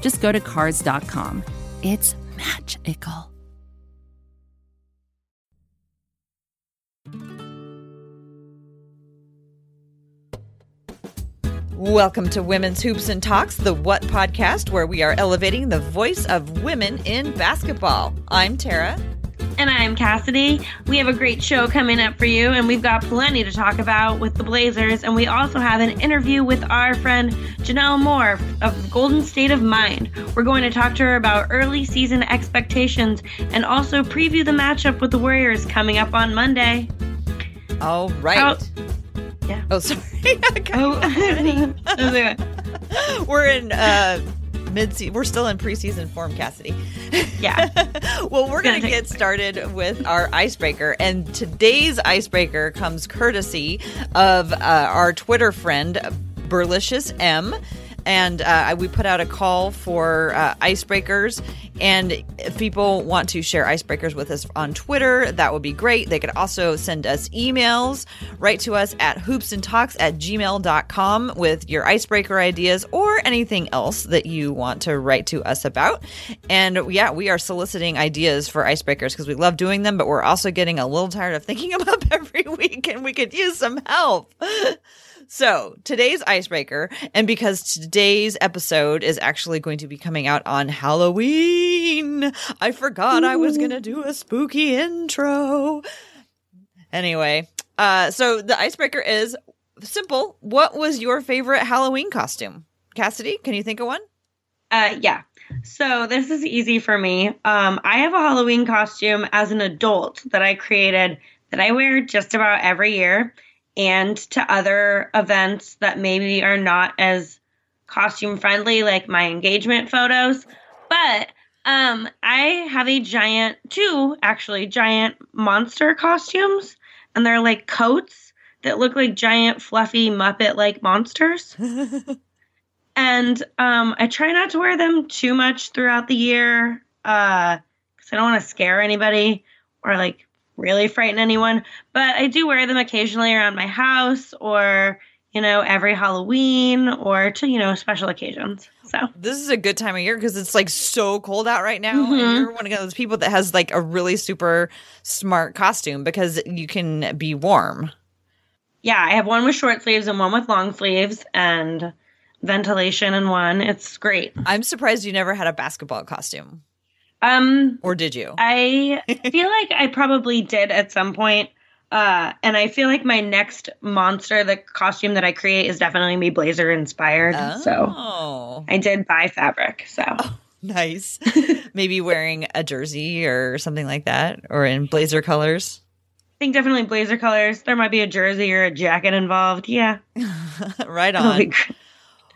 just go to Cars.com. It's magical. Welcome to Women's Hoops and Talks, the What podcast, where we are elevating the voice of women in basketball. I'm Tara. And I'm Cassidy. We have a great show coming up for you, and we've got plenty to talk about with the Blazers. And we also have an interview with our friend Jannelle Moore of Golden State of Mind. We're going to talk to her about early season expectations and also preview the matchup with the Warriors coming up on Monday. All right. Yeah. Oh, sorry. We're in mid-season. We're still in preseason form, Cassidy. Yeah. Well, we're going to get started with our icebreaker. And today's icebreaker comes courtesy of our Twitter friend, Burlicious M. And we put out a call for icebreakers. And if people want to share icebreakers with us on Twitter, that would be great. They could also send us emails. Write to us at hoopsandtalks@gmail.com with your icebreaker ideas or anything else that you want to write to us about. And yeah, we are soliciting ideas for icebreakers because we love doing them, but we're also getting a little tired of thinking about them every week, and we could use some help. So today's icebreaker, and because today's episode is actually going to be coming out on Halloween, I forgot I was going to do a spooky intro. Anyway, so the icebreaker is simple. What was your favorite Halloween costume? Cassidy, can you think of one? Yeah. So this is easy for me. I have a Halloween costume as an adult that I created that I wear just about every year, and to other events that maybe are not as costume friendly, like my engagement photos. But I have two giant monster costumes, and they're like coats that look like giant fluffy Muppet-like monsters. And I try not to wear them too much throughout the year because I don't want to scare anybody or like really frighten anyone, but I do wear them occasionally around my house or, you know, every Halloween or to, you know, special occasions. So this is a good time of year because it's like so cold out right now. Mm-hmm. And you're one of those people that has like a really super smart costume because you can be warm. Yeah, I have one with short sleeves and one with long sleeves and ventilation in one. It's great. I'm surprised you never had a basketball costume. Or did you? I feel like I probably did at some point. And I feel like my next monster, the costume that I create, is definitely going to be Blazer inspired. Oh. So I did buy fabric. So nice. Maybe wearing a jersey or something like that, or in Blazer colors. I think definitely Blazer colors. There might be a jersey or a jacket involved. Yeah. Right on.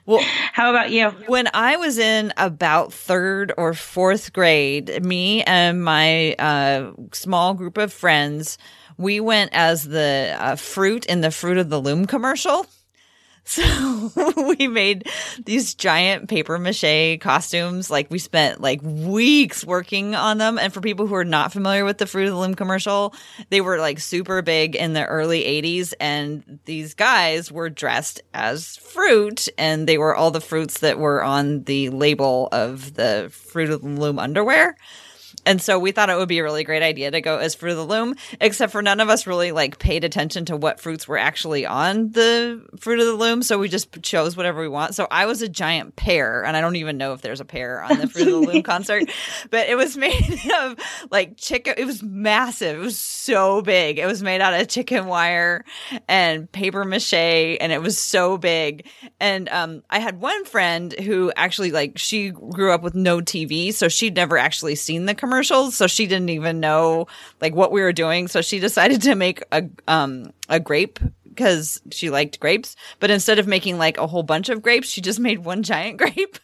Well, how about you? When I was in about third or fourth grade, me and my small group of friends, we went as the fruit in the Fruit of the Loom commercial. So we made these giant paper mache costumes. Like we spent like weeks working on them. And for people who are not familiar with the Fruit of the Loom commercial, they were like super big in the early 80s. And these guys were dressed as fruit, and they were all the fruits that were on the label of the Fruit of the Loom underwear. And so we thought it would be a really great idea to go as Fruit of the Loom, except for none of us really like paid attention to what fruits were actually on the Fruit of the Loom. So we just chose whatever we want. So I was a giant pear, and I don't even know if there's a pear on the Fruit of the Loom concert, but it was made of like chicken. It was massive. It was so big. It was made out of chicken wire and paper mache, and it was so big. And I had one friend who actually like she grew up with no TV, so she'd never actually seen the commercials, so she didn't even know like what we were doing. So she decided to make a grape because she liked grapes, but instead of making like a whole bunch of grapes, she just made one giant grape.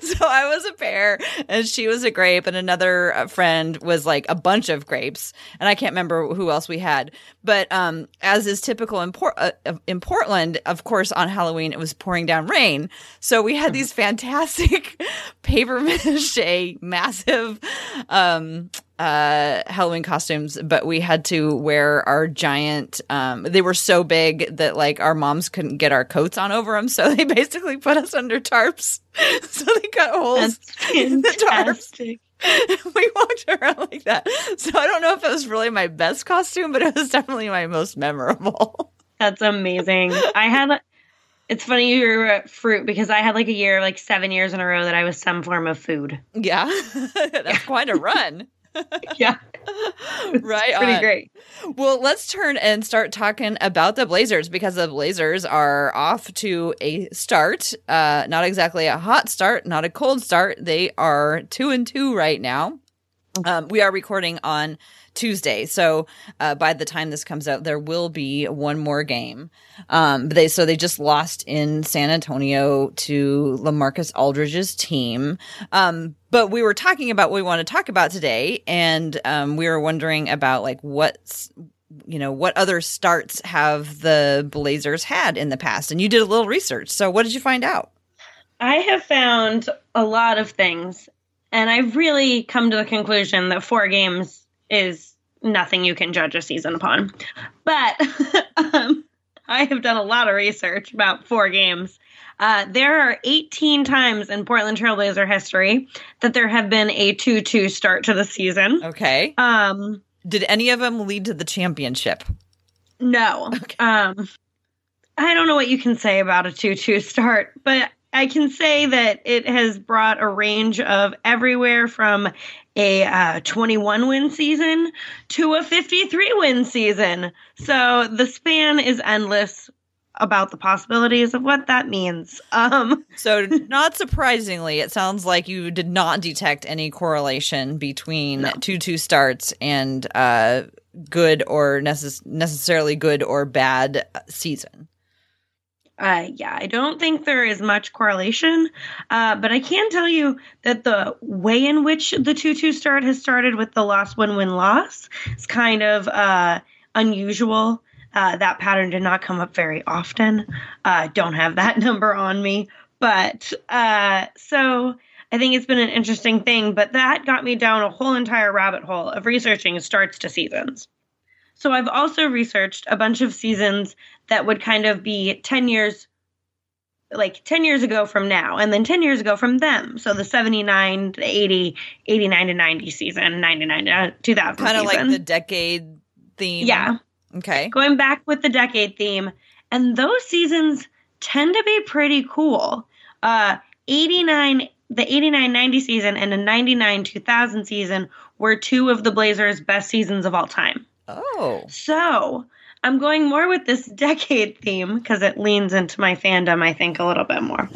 So I was a pear and she was a grape, and another friend was like a bunch of grapes, and I can't remember who else we had. But as is typical in Portland, of course, on Halloween it was pouring down rain, so we had these fantastic paper mache massive Halloween costumes, but we had to wear our giant they were so big that like our moms couldn't get our coats on over them, so they basically put us under tarps, so they cut holes in the tarps. We walked around like that. So I don't know if it was really my best costume, but it was definitely my most memorable. That's amazing. It's funny you were at fruit, because I had like a year, like 7 years in a row, that I was some form of food. Yeah. That's quite a run. Yeah. Right on. Pretty great. Well, let's turn and start talking about the Blazers, because the Blazers are off to a start. Not exactly a hot start, not a cold start. They are 2-2 right now. We are recording on Tuesday, so by the time this comes out, there will be one more game. They just lost in San Antonio to LaMarcus Aldridge's team. But we were talking about what we want to talk about today, and we were wondering about like what other starts have the Blazers had in the past, and you did a little research. So what did you find out? I have found a lot of things. And I've really come to the conclusion that 4 games is nothing you can judge a season upon. But I have done a lot of research about 4 games. There are 18 times in Portland Trailblazer history that there have been a 2-2 start to the season. Okay. Did any of them lead to the championship? No. Okay. I don't know what you can say about a 2-2 start, but I can say that it has brought a range of everywhere from a 21-win season to a 53-win season. So the span is endless about the possibilities of what that means. So not surprisingly, it sounds like you did not detect any correlation between 2-2 starts and good or necessarily good or bad season. I don't think there is much correlation, but I can tell you that the way in which the 2-2 start has started with the loss, win, loss is kind of unusual. That pattern did not come up very often. Don't have that number on me, but so I think it's been an interesting thing, but that got me down a whole entire rabbit hole of researching starts to seasons. So I've also researched a bunch of seasons that would kind of be 10 years, like 10 years ago from now, and then 10 years ago from them. So the 79 to 80, 89 to 90 season, 99 to 2000 season. Kind of like the decade theme. Yeah. Okay. Going back with the decade theme. And those seasons tend to be pretty cool. 89-90 season and a 99-2000 season were 2 of the Blazers' best seasons of all time. Oh. So I'm going more with this decade theme because it leans into my fandom, I think, a little bit more.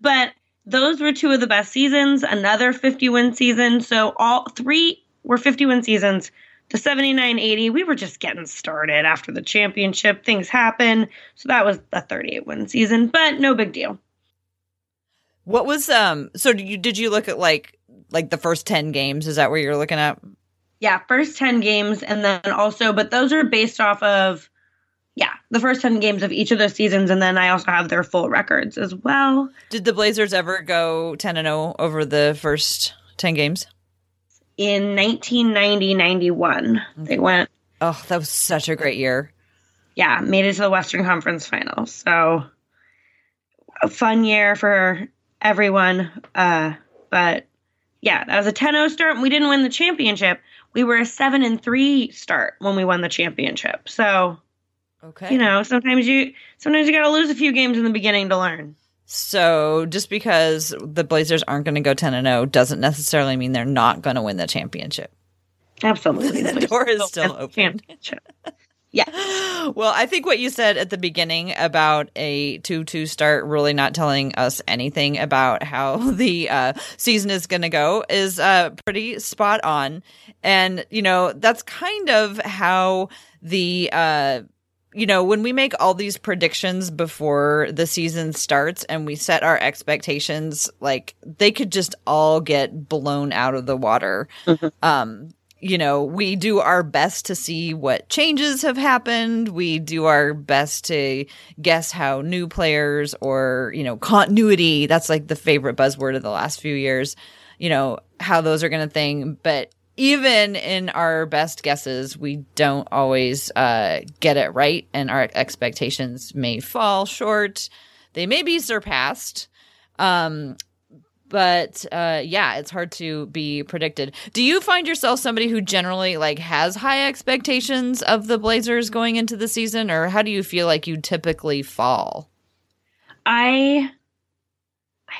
But those were 2 of the best seasons, another 50-win season. So all 3 were 50-win seasons. The 79-80, we were just getting started after the championship. Things happen. So that was the 38-win season, but no big deal. What was so did you look at like the first 10 games? Is that what you're looking at? Yeah, first 10 games, and then also, but those are based off of, the first 10 games of each of those seasons, and then I also have their full records as well. Did the Blazers ever go 10-0 over the first 10 games? In 1990-91, they went. Oh, that was such a great year. Yeah, made it to the Western Conference Finals, so a fun year for everyone, but Yeah, that was a 10-0 start, and we didn't win the championship. We were a 7-3 start when we won the championship. So, okay, you know, sometimes you got to lose a few games in the beginning to learn. So just because the Blazers aren't going to go 10-0 doesn't necessarily mean they're not going to win the championship. Absolutely. The door is still open. Yeah. Well, I think what you said at the beginning about a 2-2 start really not telling us anything about how the season is going to go is pretty spot on. And, you know, that's kind of how the you know, when we make all these predictions before the season starts and we set our expectations, like they could just all get blown out of the water. Mm-hmm. You know, we do our best to see what changes have happened. We do our best to guess how new players or, you know, continuity, that's like the favorite buzzword of the last few years, you know, how those are going to thing. But even in our best guesses, we don't always get it right, and our expectations may fall short. They may be surpassed. But yeah, it's hard to be predicted. Do you find yourself somebody who generally like has high expectations of the Blazers going into the season, or how do you feel like you typically fall? I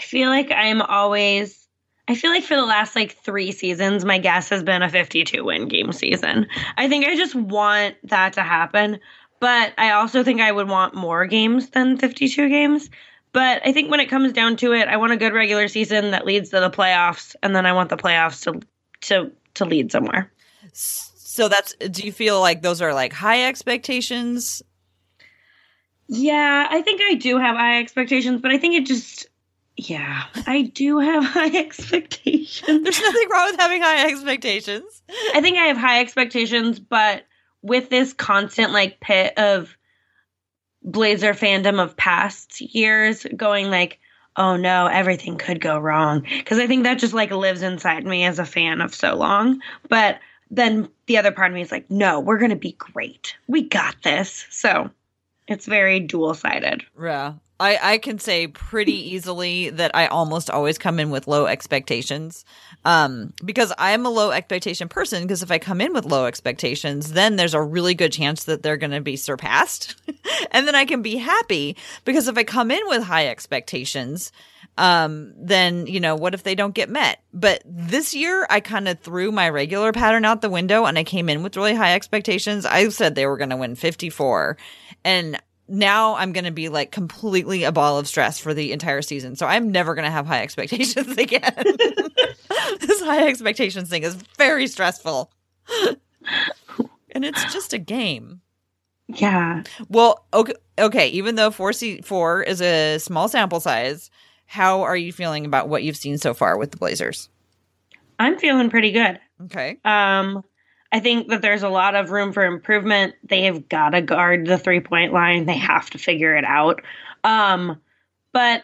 feel like I feel like for the last like 3 seasons, my guess has been a 52 win game season. I think I just want that to happen, but I also think I would want more games than 52 games. But I think when it comes down to it, I want a good regular season that leads to the playoffs, and then I want the playoffs to lead somewhere. So that's, do you feel like those are like high expectations? Yeah, I think I do have high expectations, but I think it just, yeah, I do have high expectations. There's nothing wrong with having high expectations. I think I have high expectations, but with this constant like pit of Blazer fandom of past years going like, oh no, everything could go wrong, because I think that just like lives inside me as a fan of so long. But then the other part of me is like, no, we're gonna be great, we got this. So it's very dual-sided. Yeah, I can say pretty easily that I almost always come in with low expectations, because I'm a low expectation person, because if I come in with low expectations, then there's a really good chance that they're going to be surpassed. And then I can be happy, because if I come in with high expectations, then, you know, what if they don't get met? But this year I kind of threw my regular pattern out the window and I came in with really high expectations. I said they were going to win 54, and now I'm going to be like completely a ball of stress for the entire season. So I'm never going to have high expectations again. This high expectations thing is very stressful. And it's just a game. Yeah. Well, okay. Even though 4 is a small sample size, how are you feeling about what you've seen so far with the Blazers? I'm feeling pretty good. Okay. I think that there's a lot of room for improvement. They have got to guard the three-point line. They have to figure it out. But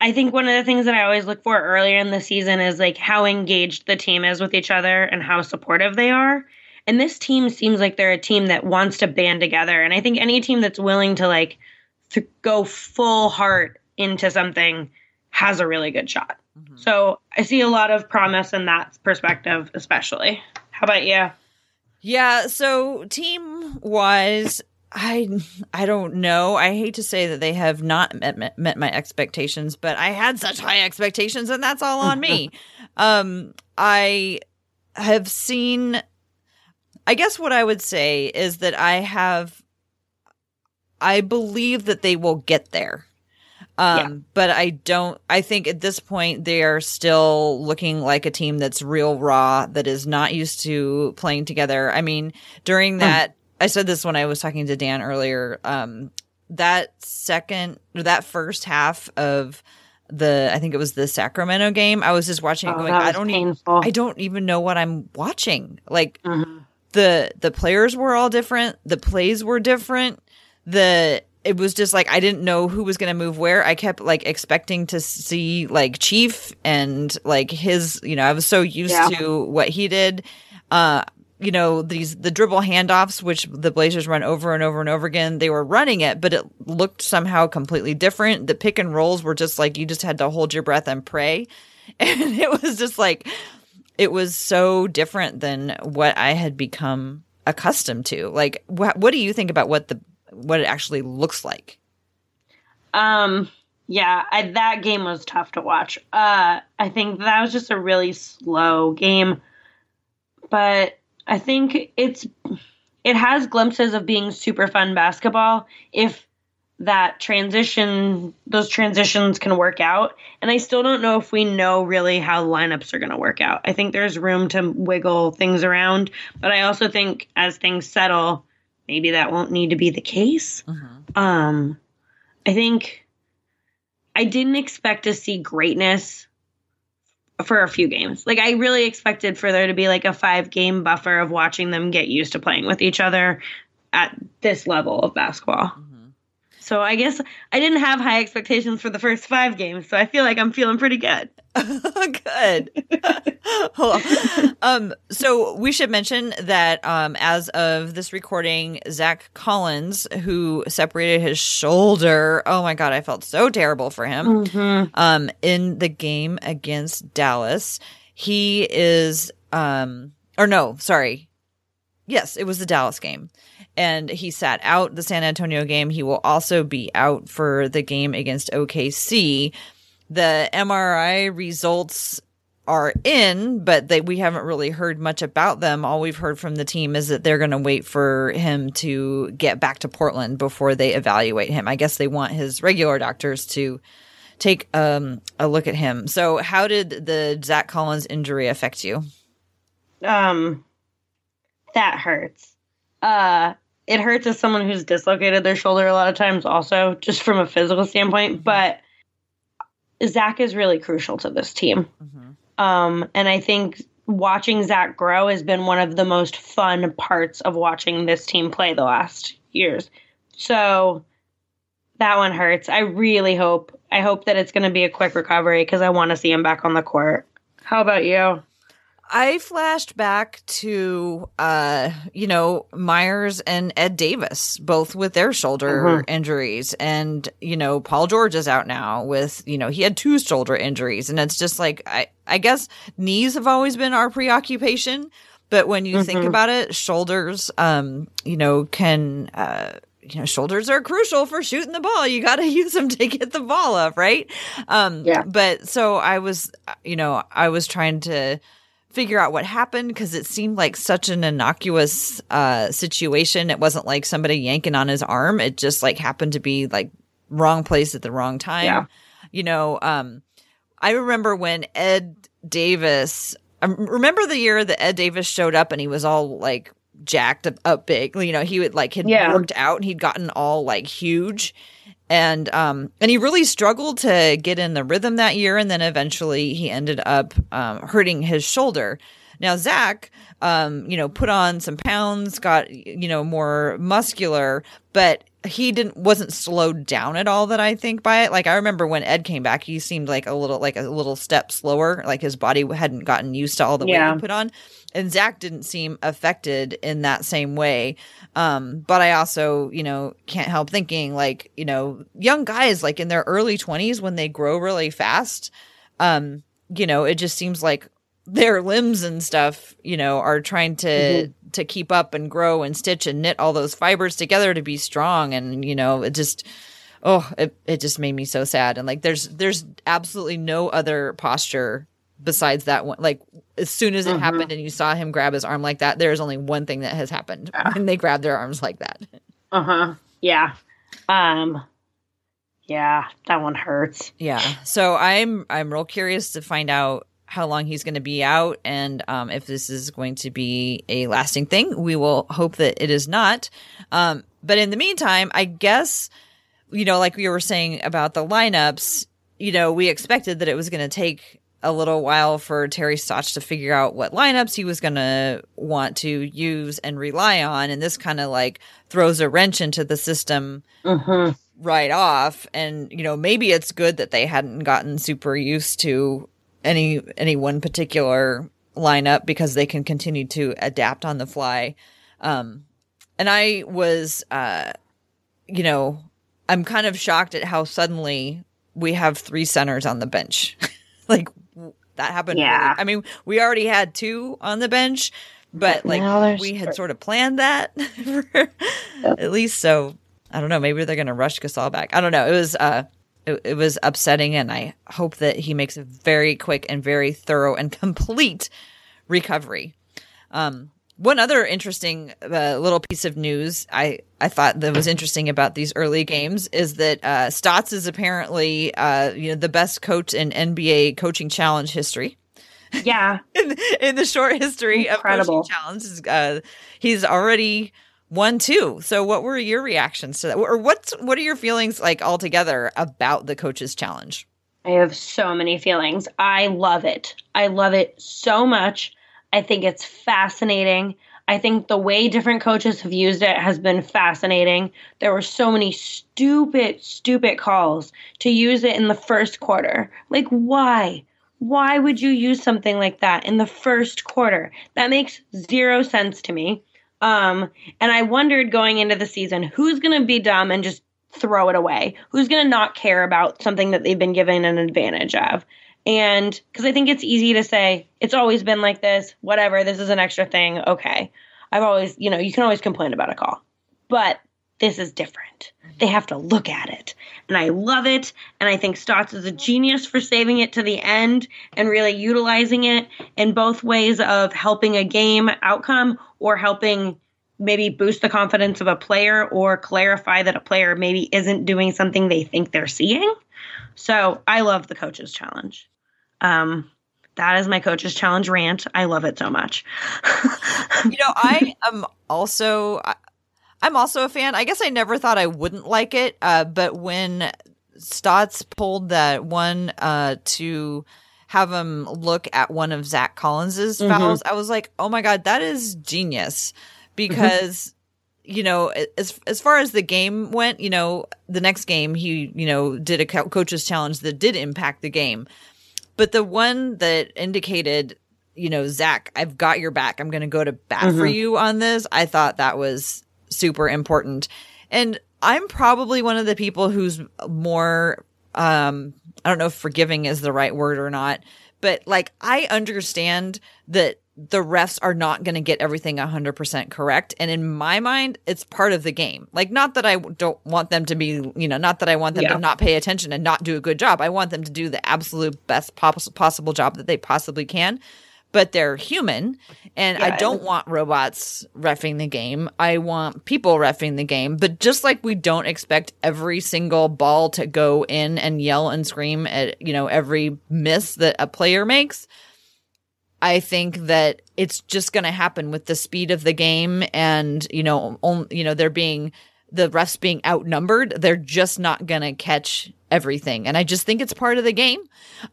I think one of the things that I always look for earlier in the season is like how engaged the team is with each other and how supportive they are. And this team seems like they're a team that wants to band together. And I think any team that's willing to like to go full heart into something has a really good shot. Mm-hmm. So I see a lot of promise in that perspective, especially. How about you? Yeah, so team-wise, I don't know. I hate to say that they have not met my expectations, but I had such high expectations, and that's all on me. I have seen, I guess what I would say is that I believe that they will get there. Yeah. But I think at this point they are still looking like a team that's real raw, that is not used to playing together. I mean, during that, I said this when I was talking to Dan earlier, that first half of I think it was the Sacramento game, I was just watching it going, I don't even know what I'm watching. Like the players were all different. The plays were different. It was just like I didn't know who was going to move where. I kept like expecting to see like Chief and like his, you know, I was so used to what he did. You know, the dribble handoffs, which the Blazers run over and over and over again, they were running it, but it looked somehow completely different. The pick and rolls were just like you just had to hold your breath and pray. And it was just like, it was so different than what I had become accustomed to. Like, what do you think about what it actually looks like? Yeah, that game was tough to watch. I think that was just a really slow game, but I think it has glimpses of being super fun basketball if those transitions can work out. And I still don't know if we know really how lineups are going to work out. I think there's room to wiggle things around, but I also think as things settle, maybe that won't need to be the case. Mm-hmm. I think I didn't expect to see greatness for a few games. Like, I really expected for there to be like a 5-game buffer of watching them get used to playing with each other at this level of basketball. Mm-hmm. So I guess I didn't have high expectations for the first 5 games. So I feel like I'm feeling pretty good. Good. Cool. So we should mention that as of this recording, Zach Collins, who separated his shoulder, oh my God, I felt so terrible for him, mm-hmm. In the game against Dallas. He is Yes, it was the Dallas game. And he sat out the San Antonio game. He will also be out for the game against OKC. The MRI results are in, but we haven't really heard much about them. All we've heard from the team is that they're going to wait for him to get back to Portland before they evaluate him. I guess they want his regular doctors to take a look at him. So how did the Zach Collins injury affect you? That hurts. It hurts as someone who's dislocated their shoulder a lot of times also, just from a physical standpoint. Mm-hmm. But Zach is really crucial to this team. Mm-hmm. And I think watching Zach grow has been one of the most fun parts of watching this team play the last years. So that one hurts. I hope that it's going to be a quick recovery because I want to see him back on the court. How about you? I flashed back to, Myers and Ed Davis, both with their shoulder mm-hmm. injuries. And, Paul George is out now with, he had 2 shoulder injuries. And it's just like, I guess knees have always been our preoccupation. But when you mm-hmm. think about it, shoulders, shoulders are crucial for shooting the ball. You got to use them to get the ball up, right? Yeah. But so I was trying to figure out what happened because it seemed like such an innocuous situation. It wasn't like somebody yanking on his arm. It just like happened to be like wrong place at the wrong time. Yeah. I remember when the year that Ed Davis showed up and he was all like jacked up big, he would like had worked out and he'd gotten all like huge. And he really struggled to get in the rhythm that year. And then eventually he ended up hurting his shoulder. Now, Zach, put on some pounds, got, more muscular, but he wasn't slowed down at all that I think by it. Like, I remember when Ed came back, he seemed like a little step slower. Like his body hadn't gotten used to all the weight he put on. And Zach didn't seem affected in that same way. But I also, can't help thinking young guys, like in their early 20s, when they grow really fast, it just seems like their limbs and stuff, are trying to, mm-hmm. to keep up and grow and stitch and knit all those fibers together to be strong. And, it just, it just made me so sad. And like, there's absolutely no other posture besides that one. Like, as soon as it mm-hmm. happened and you saw him grab his arm like that, there's only one thing that has happened when they grab their arms like that. Uh-huh. Yeah. Yeah, that one hurts. Yeah. So I'm real curious to find out how long he's going to be out and if this is going to be a lasting thing. We will hope that it is not. But in the meantime, I guess, like we were saying about the lineups, we expected that it was going to take a little while for Terry Stotts to figure out what lineups he was going to want to use and rely on. And this kind of like throws a wrench into the system mm-hmm. right off. And, maybe it's good that they hadn't gotten super used to any one particular lineup because they can continue to adapt on the fly. And I was, I'm kind of shocked at how suddenly we have 3 centers on the bench. Like, That happened. Yeah. I mean, we already had two on the bench, but like we had sort of planned that for, at least. So I don't know. Maybe they're going to rush Gasol back. I don't know. It was upsetting, and I hope that he makes a very quick and very thorough and complete recovery. One other interesting little piece of news I thought that was interesting about these early games is that Stotts is apparently the best coach in NBA coaching challenge history. Yeah, in the short history of coaching challenges, he's already won two. So, what were your reactions to that, or what are your feelings like altogether about the coaches challenge? I have so many feelings. I love it. I love it so much. I think it's fascinating. I think the way different coaches have used it has been fascinating. There were so many stupid calls to use it in the first quarter. Like, why? Why would you use something like that in the first quarter? That makes zero sense to me. And I wondered going into the season, who's going to be dumb and just throw it away? Who's going to not care about something that they've been given an advantage of? And because I think it's easy to say it's always been like this, whatever, this is an extra thing. Okay. I've always, you can always complain about a call, but this is different. They have to look at it. And I love it. And I think Stotts is a genius for saving it to the end and really utilizing it in both ways of helping a game outcome or helping maybe boost the confidence of a player or clarify that a player maybe isn't doing something they think they're seeing. So I love the coaches challenge. That is my coaches challenge rant. I love it so much. I am also, I'm also a fan. I guess I never thought I wouldn't like it. But when Stotts pulled that one to have him look at one of Zach Collins's fouls, I was like, oh my God, that is genius. Because as far as the game went, the next game he, did a coach's challenge that did impact the game. But the one that indicated, Zach, I've got your back. I'm going to go to bat for you on this. I thought that was super important. And I'm probably one of the people who's more, I don't know if forgiving is the right word or not, but like I understand that the refs are not going to get everything 100% correct. And in my mind, it's part of the game. Like, not that I don't want them to be, not that I want them to not pay attention and not do a good job. I want them to do the absolute best possible job that they possibly can. But they're human. And I don't want robots reffing the game. I want people reffing the game. But just like we don't expect every single ball to go in and yell and scream at, every miss that a player makes, I think that it's just going to happen with the speed of the game and, the refs being outnumbered. They're just not going to catch everything. And I just think it's part of the game.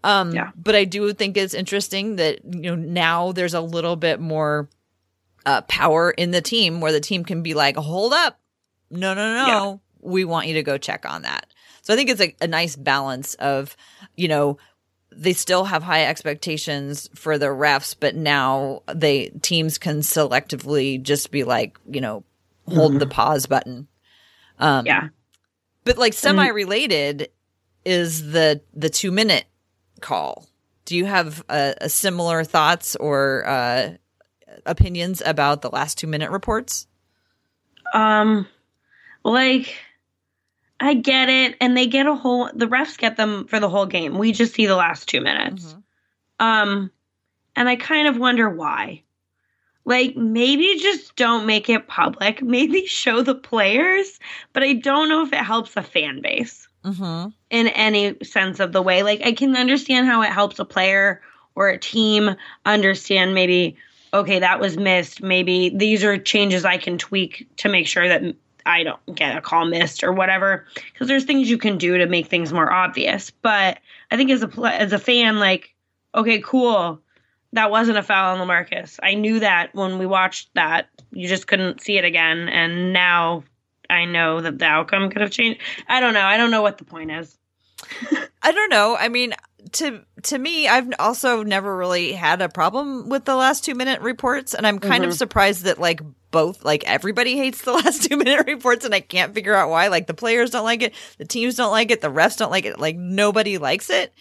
But I do think it's interesting that, now there's a little bit more power in the team where the team can be like, hold up. No. Yeah. We want you to go check on that. So I think it's a nice balance of, they still have high expectations for the refs, but now teams can selectively just be like, hold the pause button. But like semi-related is the 2-minute call. Do you have a similar thoughts or opinions about the last 2-minute reports? I get it. And they get the refs get them for the whole game. We just see the last 2 minutes. And I kind of wonder why. Like, maybe just don't make it public. Maybe show the players. But I don't know if it helps the fan base in any sense of the way. Like, I can understand how it helps a player or a team understand maybe, okay, that was missed. Maybe these are changes I can tweak to make sure that I don't get a call missed or whatever, because there's things you can do to make things more obvious. But I think as a fan, like, okay, cool. That wasn't a foul on LaMarcus. I knew that when we watched that. You just couldn't see it again. And now I know that the outcome could have changed. I don't know. I don't know what the point is. I don't know. I mean, to me, I've also never really had a problem with the last 2-minute reports. And I'm kind of surprised that like both, like everybody hates the last 2-minute reports and I can't figure out why. Like the players don't like it. The teams don't like it. The refs don't like it. Like nobody likes it.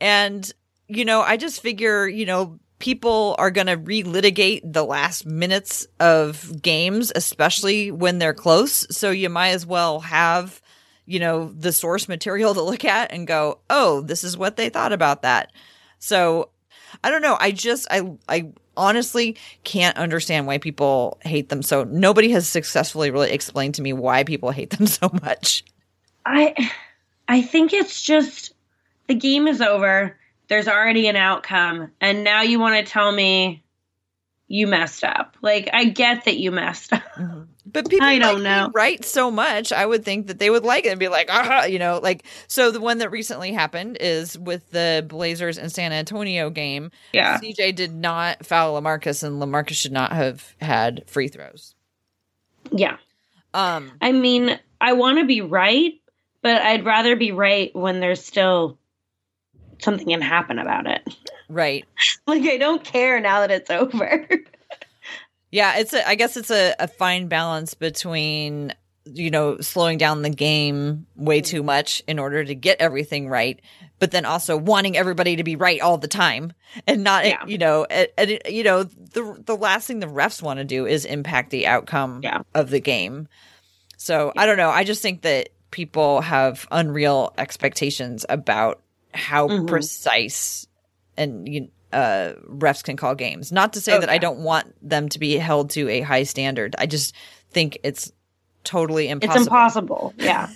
And you know, I just figure, you know, people are going to relitigate the last minutes of games, especially when they're close. So you might as well have, you know, the source material to look at and go, oh, this is what they thought about that. So I don't know. I honestly can't understand why people hate them. So nobody has successfully really explained to me why people hate them so much. I think it's just the game is over. There's already an outcome. And now you want to tell me you messed up. Like, I get that you messed up. Mm-hmm. But people I don't know. Write so much, I would think that they would like it and be like, ah, you know, like, so the one that recently happened is with the Blazers and San Antonio game. Yeah. CJ did not foul LaMarcus, and LaMarcus should not have had free throws. Yeah. I mean, I want to be right, but I'd rather be right when there's still something can happen about it. Right. Like, I don't care now that it's over. Yeah. I guess it's a fine balance between, you know, slowing down the game way too much in order to get everything right, but then also wanting everybody to be right all the time and not, yeah. You know, and, you know, the last thing the refs want to do is impact the outcome yeah. of the game. So I don't know. I just think that people have unreal expectations about how mm-hmm. precise and refs can call games. Not to say that I don't want them to be held to a high standard. I just think it's totally impossible. It's impossible. Yeah.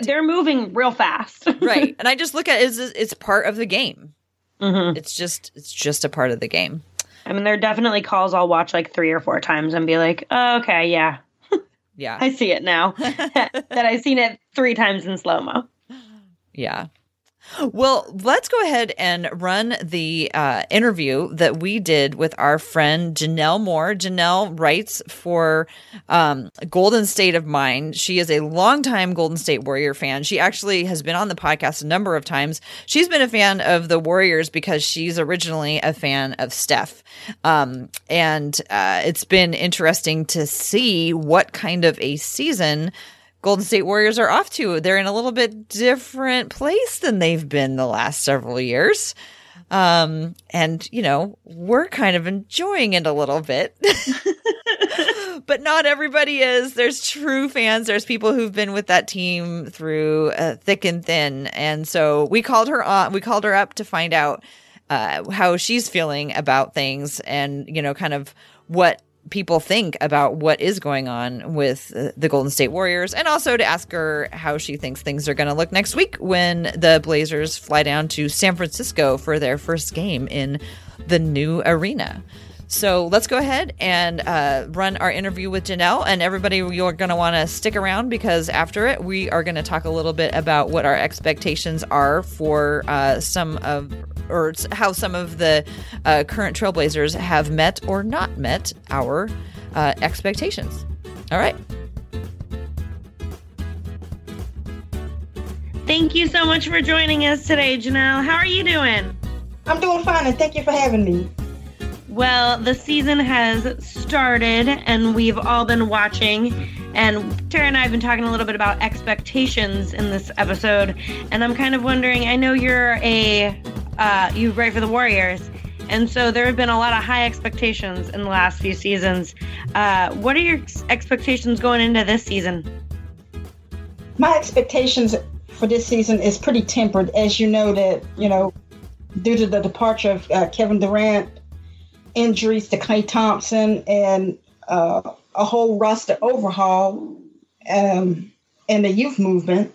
They're moving real fast. Right. And I just look at it as it's part of the game. Mm-hmm. It's just a part of the game. I mean, there are definitely calls I'll watch like 3 or 4 times and be like, oh, okay, yeah. Yeah. I see it now that I've seen it 3 times in slow-mo. Yeah. Well, let's go ahead and run the interview that we did with our friend Jannelle Moore. Jannelle writes for Golden State of Mind. She is a longtime Golden State Warrior fan. She actually has been on the podcast a number of times. She's been a fan of the Warriors because she's originally a fan of Steph. And it's been interesting to see what kind of a season Golden State Warriors are off to. They're in a little bit different place than they've been the last several years. And, you know, we're kind of enjoying it a little bit. But not everybody is. There's true fans. There's people who've been with that team through thick and thin. And so we called her on. We called her up to find out how she's feeling about things and, you know, kind of what people think about what is going on with the Golden State Warriors, and also to ask her how she thinks things are going to look next week when the Blazers fly down to San Francisco for their first game in the new arena. So let's go ahead and run our interview with Jannelle, and everybody, you're going to want to stick around because after it, we are going to talk a little bit about what our expectations are for how some of the current Trailblazers have met or not met our expectations. All right. Thank you so much for joining us today, Jannelle. How are you doing? I'm doing fine, and thank you for having me. Well, the season has started, and we've all been watching, and Tara and I have been talking a little bit about expectations in this episode, and I'm kind of wondering, I know you write for the Warriors, and so there have been a lot of high expectations in the last few seasons. What are your expectations going into this season? My expectations for this season is pretty tempered, as you know, that, you know, due to the departure of Kevin Durant, injuries to Klay Thompson, and a whole roster overhaul in the youth movement,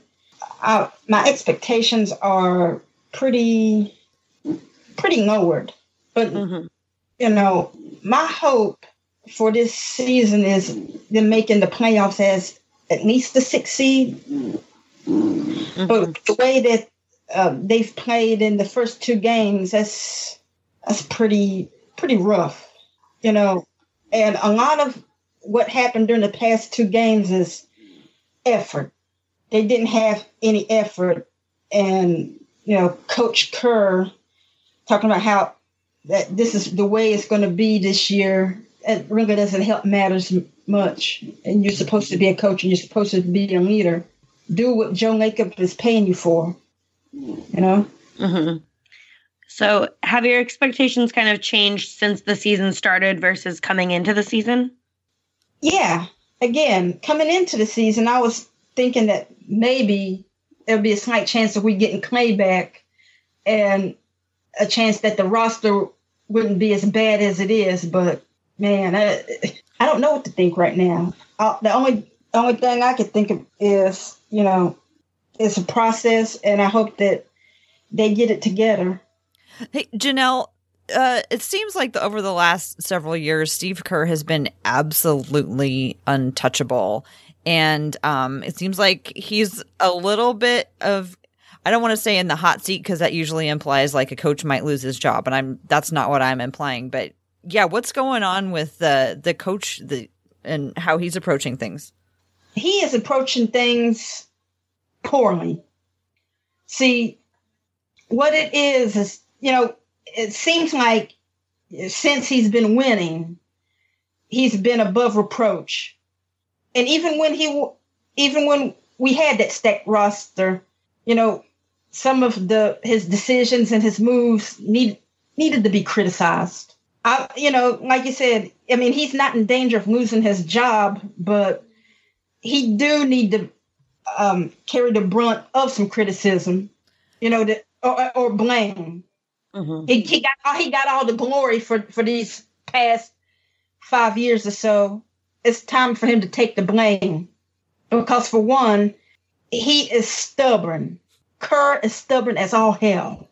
my expectations are pretty lowered. But, mm-hmm. you know, my hope for this season is them making the playoffs as at least the 6th seed. Mm-hmm. But the way that they've played in the first 2 games, that's pretty rough, you know, and a lot of what happened during the past 2 games is effort. They didn't have any effort, and, you know, Coach Kerr talking about how that this is the way it's going to be this year, it really doesn't help matters much, and you're supposed to be a coach and you're supposed to be a leader. Do what Joe Lacob is paying you for, you know? Mm-hmm. So have your expectations kind of changed since the season started versus coming into the season? Yeah. Again, coming into the season, I was thinking that maybe there'll be a slight chance of we getting Klay back and a chance that the roster wouldn't be as bad as it is. But, man, I don't know what to think right now. The only thing I could think of is, you know, it's a process, and I hope that they get it together. Hey, Jannelle, it seems like over the last several years, Steve Kerr has been absolutely untouchable. And it seems like he's a little bit of, I don't want to say in the hot seat, because that usually implies like a coach might lose his job. And that's not what I'm implying. But yeah, what's going on with the coach and how he's approaching things? He is approaching things poorly. See, what it is, you know, it seems like since he's been winning, he's been above reproach. And even when we had that stacked roster, you know, some of his decisions and his moves needed to be criticized. You know, like you said, I mean, he's not in danger of losing his job, but he do need to carry the brunt of some criticism, you know, or blame. Mm-hmm. He got all the glory for these past 5 years or so. It's time for him to take the blame, because for one, he is stubborn. Kerr is stubborn as all hell.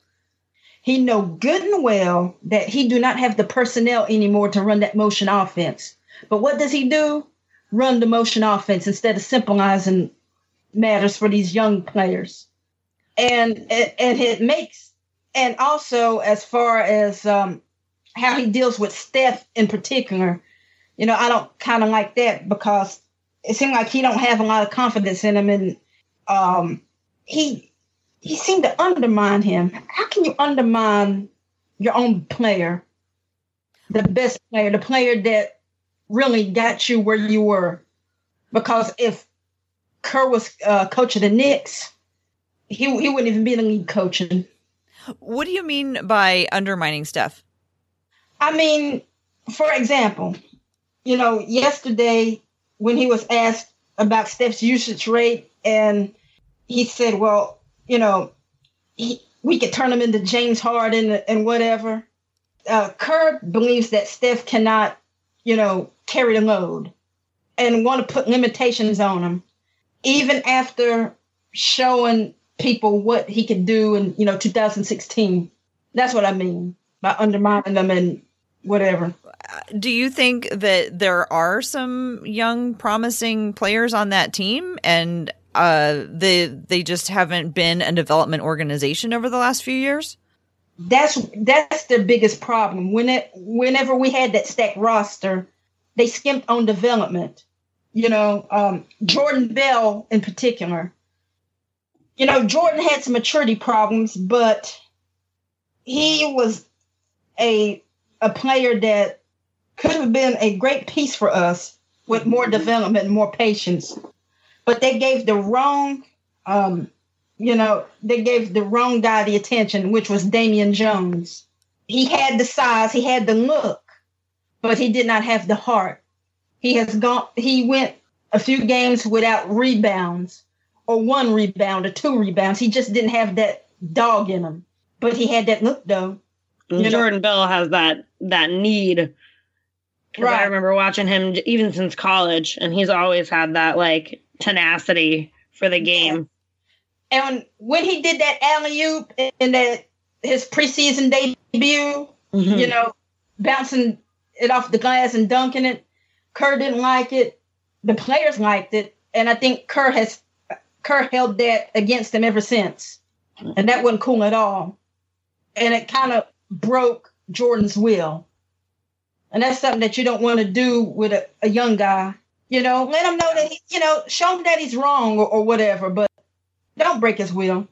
He know good and well that he do not have the personnel anymore to run that motion offense. But what does he do? Run the motion offense instead of simplifying matters for these young players. And it makes, and also as far as how he deals with Steph in particular, you know, I don't kind of like that, because it seemed like he don't have a lot of confidence in him, and he seemed to undermine him. How can you undermine your own player, the best player, the player that really got you where you were? Because if Kerr was coach of the Knicks, he wouldn't even be in the league coaching. What do you mean by undermining Steph? I mean, for example, you know, yesterday when he was asked about Steph's usage rate, and he said, well, you know, we could turn him into James Harden and whatever. Kerr believes that Steph cannot, you know, carry the load and want to put limitations on him, even after showing people what he could do in, you know, 2016. That's what I mean by undermining them and whatever. Do you think that there are some young, promising players on that team, and they just haven't been a development organization over the last few years? That's their biggest problem. Whenever we had that stacked roster, they skimped on development. You know, Jordan Bell in particular. You know, Jordan had some maturity problems, but he was a player that could have been a great piece for us with more development and more patience. But they gave the wrong, guy the attention, which was Damian Jones. He had the size, he had the look, but he did not have the heart. He went a few games without rebounds, or one rebound, or two rebounds. He just didn't have that dog in him, but he had that look though. Jordan Bell has that need. Right. I remember watching him even since college, and he's always had that like tenacity for the game. Yeah. And when he did that alley-oop in that his preseason debut, mm-hmm. you know, bouncing it off the glass and dunking it, Kerr didn't like it. The players liked it, and I think Kerr held that against him ever since, and that wasn't cool at all. And it kind of broke Jordan's will. And that's something that you don't want to do with a young guy. You know, let him know that, show him that he's wrong or whatever, but don't break his will.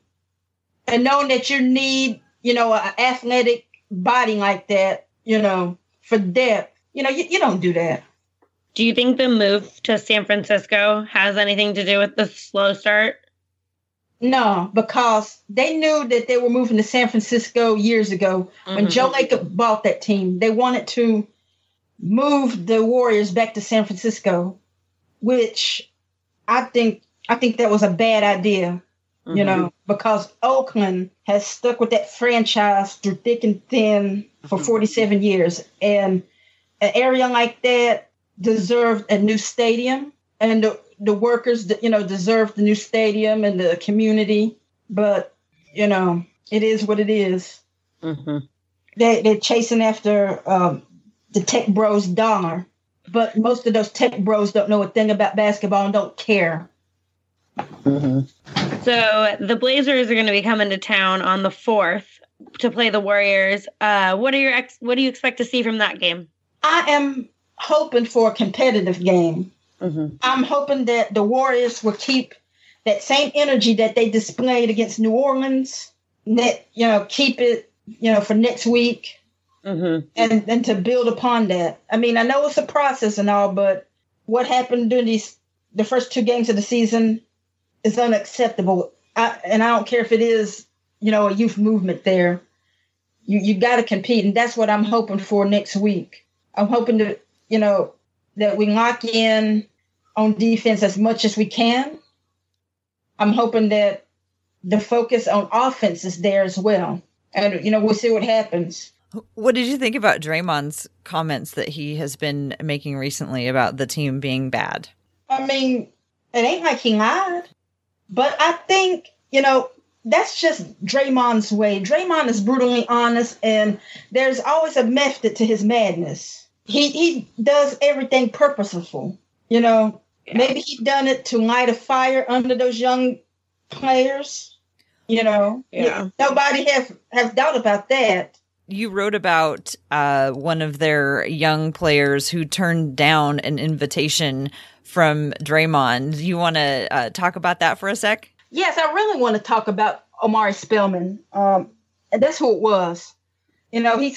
And knowing that you need, you know, an athletic body like that, you know, for depth, you know, you don't do that. Do you think the move to San Francisco has anything to do with the slow start? No, because they knew that they were moving to San Francisco years ago. Mm-hmm. When Joe Lacob bought that team, they wanted to move the Warriors back to San Francisco, which I think that was a bad idea, mm-hmm. you know, because Oakland has stuck with that franchise through thick and thin for 47 years. And an area like that deserved a new stadium, and the workers, you know, deserve the new stadium and the community. But, you know, it is what it is. Mm-hmm. They're chasing after the tech bros' dollar. But most of those tech bros don't know a thing about basketball and don't care. Mm-hmm. So the Blazers are going to be coming to town on the 4th to play the Warriors. What do you expect to see from that game? I am hoping for a competitive game. Mm-hmm. I'm hoping that the Warriors will keep that same energy that they displayed against New Orleans, that, you know, keep it, you know, for next week. Mm-hmm. And to build upon that. I mean, I know it's a process and all, but what happened during the first two games of the season is unacceptable. And I don't care if it is, you know, a youth movement there. You got to compete, and that's what I'm hoping for next week. I'm hoping to, you know, that we lock in on defense as much as we can. I'm hoping that the focus on offense is there as well. And, you know, we'll see what happens. What did you think about Draymond's comments that he has been making recently about the team being bad? I mean, it ain't like he lied, but I think, you know, that's just Draymond's way. Draymond is brutally honest, and there's always a method to his madness. He does everything purposeful, you know. Yeah. Maybe he done it to light a fire under those young players, you know. Yeah. Nobody have doubt about that. You wrote about one of their young players who turned down an invitation from Draymond. Do you want to talk about that for a sec? Yes, I really want to talk about Omari Spellman. That's who it was. You know, he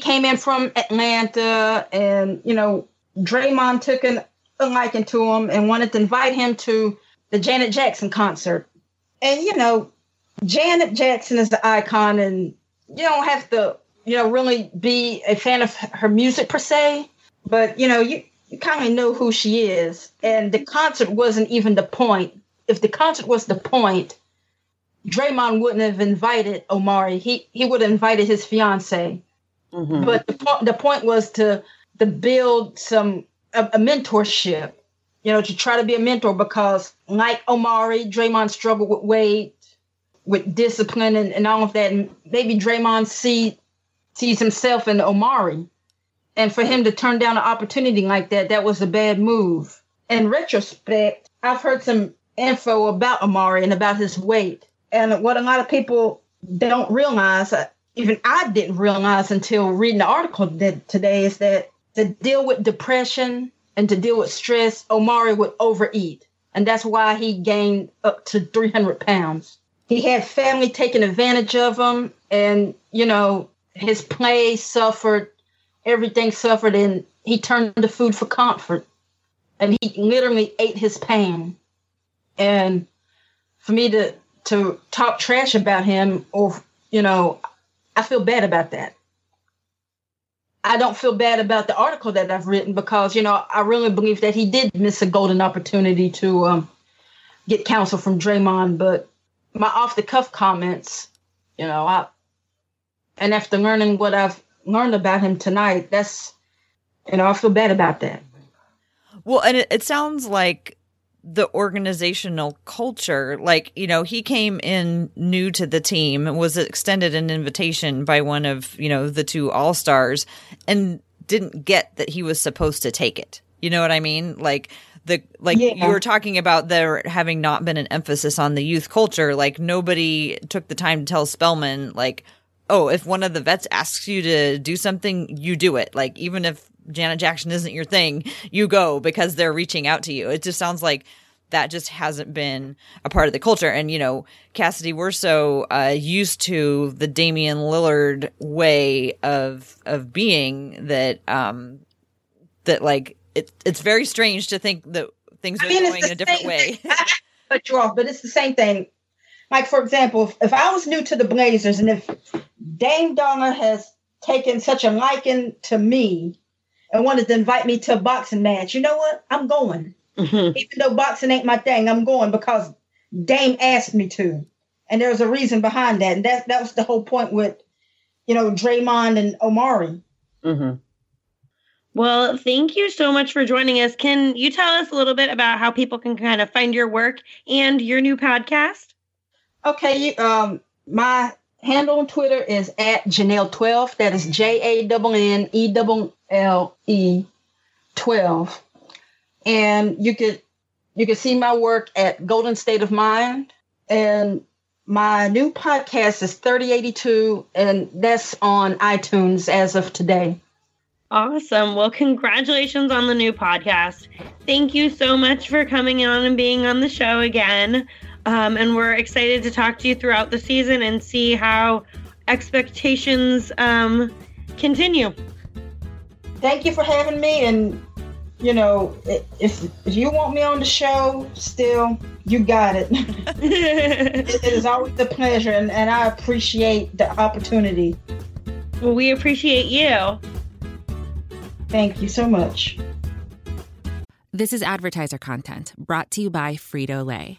came in from Atlanta, and, you know, Draymond took a liking to him and wanted to invite him to the Janet Jackson concert. And, you know, Janet Jackson is the icon, and you don't have to, you know, really be a fan of her music per se, but, you know, you kind of know who she is. And the concert wasn't even the point. If the concert was the point, Draymond wouldn't have invited Omari. He would have invited his fiance. Mm-hmm. But the point was to build a mentorship, you know, to try to be a mentor, because like Omari, Draymond struggled with weight, with discipline and all of that. And maybe Draymond sees himself in Omari. And for him to turn down an opportunity like that, that was a bad move. In retrospect, I've heard some info about Omari and about his weight. And what a lot of people don't realize, even I didn't realize until reading the article today, is that to deal with depression and to deal with stress, Omari would overeat. And that's why he gained up to 300 pounds. He had family taking advantage of him, and, you know, his play suffered, everything suffered, and he turned to food for comfort. And he literally ate his pain. And for me to talk trash about him, or, you know, I feel bad about that. I don't feel bad about the article that I've written, because, you know, I really believe that he did miss a golden opportunity to get counsel from Draymond. But my off-the-cuff comments, you know, and after learning what I've learned about him tonight, that's, you know, I feel bad about that. Well, and it sounds like the organizational culture, like, you know, he came in new to the team and was extended an invitation by one of, you know, the two all-stars, and didn't get that he was supposed to take it. You know what I mean? You were talking about there having not been an emphasis on the youth culture. Like, nobody took the time to tell Spellman, like, oh, if one of the vets asks you to do something, you do it. Like, even if Janet Jackson isn't your thing, you go, because they're reaching out to you. It just sounds like that just hasn't been a part of the culture. And, you know, Cassidy, we're so used to the Damian Lillard way of being that, it's very strange to think that things are going a different way. But it's the same thing. like, for example, if I was new to the Blazers and if Dame Donner has taken such a liking to me and wanted to invite me to a boxing match, you know what? I'm going. Mm-hmm. Even though boxing ain't my thing, I'm going because Dame asked me to. And there's a reason behind that. And that was the whole point with, you know, Draymond and Omari. Mm-hmm. Well, thank you so much for joining us. Can you tell us a little bit about how people can kind of find your work and your new podcast? Okay. My handle on Twitter is at Jannelle12. That is Jannelle 12. And you could see my work at Golden State of Mind. And my new podcast is 3082, and that's on iTunes as of today. Awesome. Well, congratulations on the new podcast. Thank you so much for coming on and being on the show again. And we're excited to talk to you throughout the season and see how expectations continue. Thank you for having me. And, you know, if you want me on the show, still, you got it. It is always a pleasure, and I appreciate the opportunity. Well, we appreciate you. Thank you so much. This is advertiser content brought to you by Frito-Lay.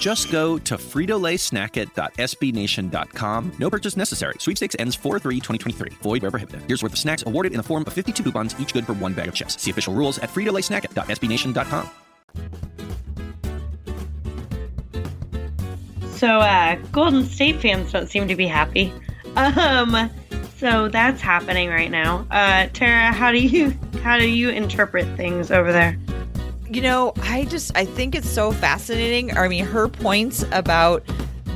Just go to fritolaysnackit.sbnation.com. No purchase necessary. Sweepstakes ends 4/3/2023. Void where prohibited. Here's worth of snacks awarded in the form of 52 coupons, each good for 1 bag of chips. See official rules at fritolaysnackit.sbnation.com. So, Golden State fans don't seem to be happy. So that's happening right now. Tara, how do you interpret things over there? You know, I think it's so fascinating. I mean, her points about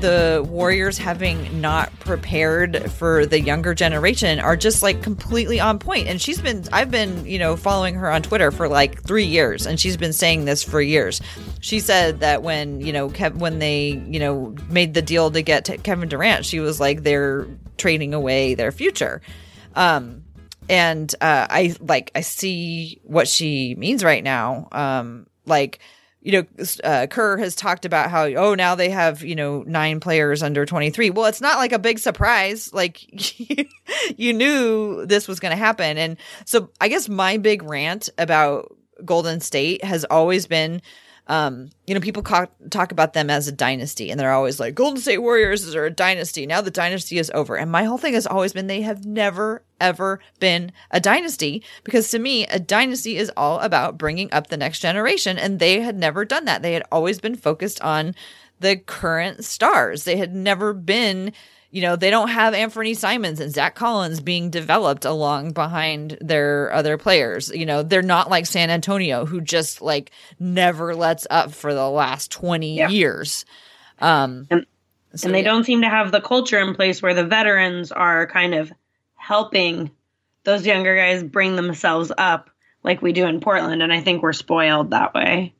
the Warriors having not prepared for the younger generation are just like completely on point. And I've been, you know, following her on Twitter for like 3 years, and she's been saying this for years. She said that when, you know, when they, you know, made the deal to get Kevin Durant, she was like, they're trading away their future. I see what she means right now. Kerr has talked about how, now they have, 9 players under 23. Well, it's not like a big surprise. Like, you knew this was going to happen. And so I guess my big rant about Golden State has always been, people talk about them as a dynasty, and they're always like, Golden State Warriors are a dynasty. Now the dynasty is over. And my whole thing has always been they have never, ever been a dynasty, because to me, a dynasty is all about bringing up the next generation. And they had never done that. They had always been focused on the current stars. They had never been, they don't have Anfernee Simons and Zach Collins being developed along behind their other players. They're not like San Antonio, who just like never lets up for the last 20 years. And they don't seem to have the culture in place where the veterans are kind of helping those younger guys bring themselves up like we do in Portland. And I think we're spoiled that way.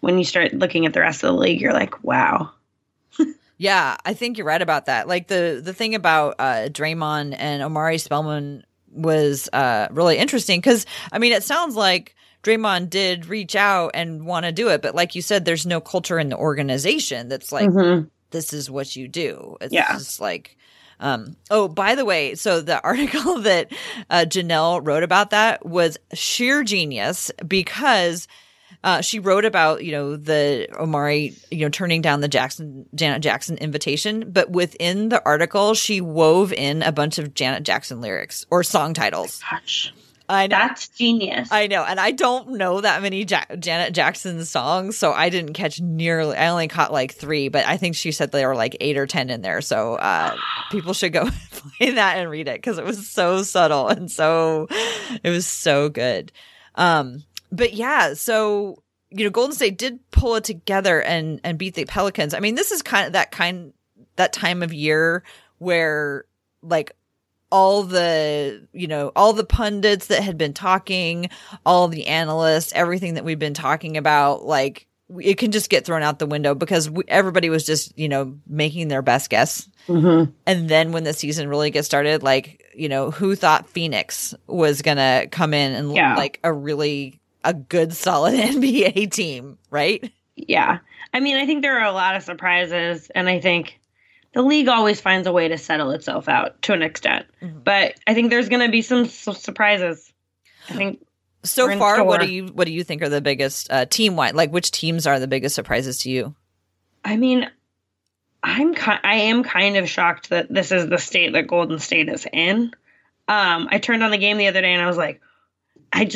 When you start looking at the rest of the league, you're like, wow. Yeah, I think you're right about that. Like the thing about Draymond and Omari Spellman was really interesting, because, I mean, it sounds like Draymond did reach out and want to do it. But like you said, there's no culture in the organization that's like, This is what you do. It's just like, by the way, so the article that Jannelle wrote about that was sheer genius, because She wrote about, the Omari, turning down the Janet Jackson invitation. But within the article, she wove in a bunch of Janet Jackson lyrics or song titles. Gosh. I know. That's genius. I know. And I don't know that many Janet Jackson songs, so I didn't catch nearly – I only caught like 3, but I think she said there were like 8 or 10 in there. So people should go play that and read it because it was so subtle and so – it was so good. But yeah, so, Golden State did pull it together and beat the Pelicans. I mean, this is kind of that time of year where like – all the pundits that had been talking, all the analysts, everything that we've been talking about, like it can just get thrown out the window because everybody was just, making their best guess. Mm-hmm. And then when the season really gets started, who thought Phoenix was going to come in and look like a good, solid NBA team, right? Yeah. I mean, I think there are a lot of surprises, and I think the league always finds a way to settle itself out to an extent. Mm-hmm. But I think there's going to be some surprises. I think so far, what do you think are the biggest team-wide? Like, which teams are the biggest surprises to you? I mean, I am kind of shocked that this is the state that Golden State is in. I turned on the game the other day and I was like, I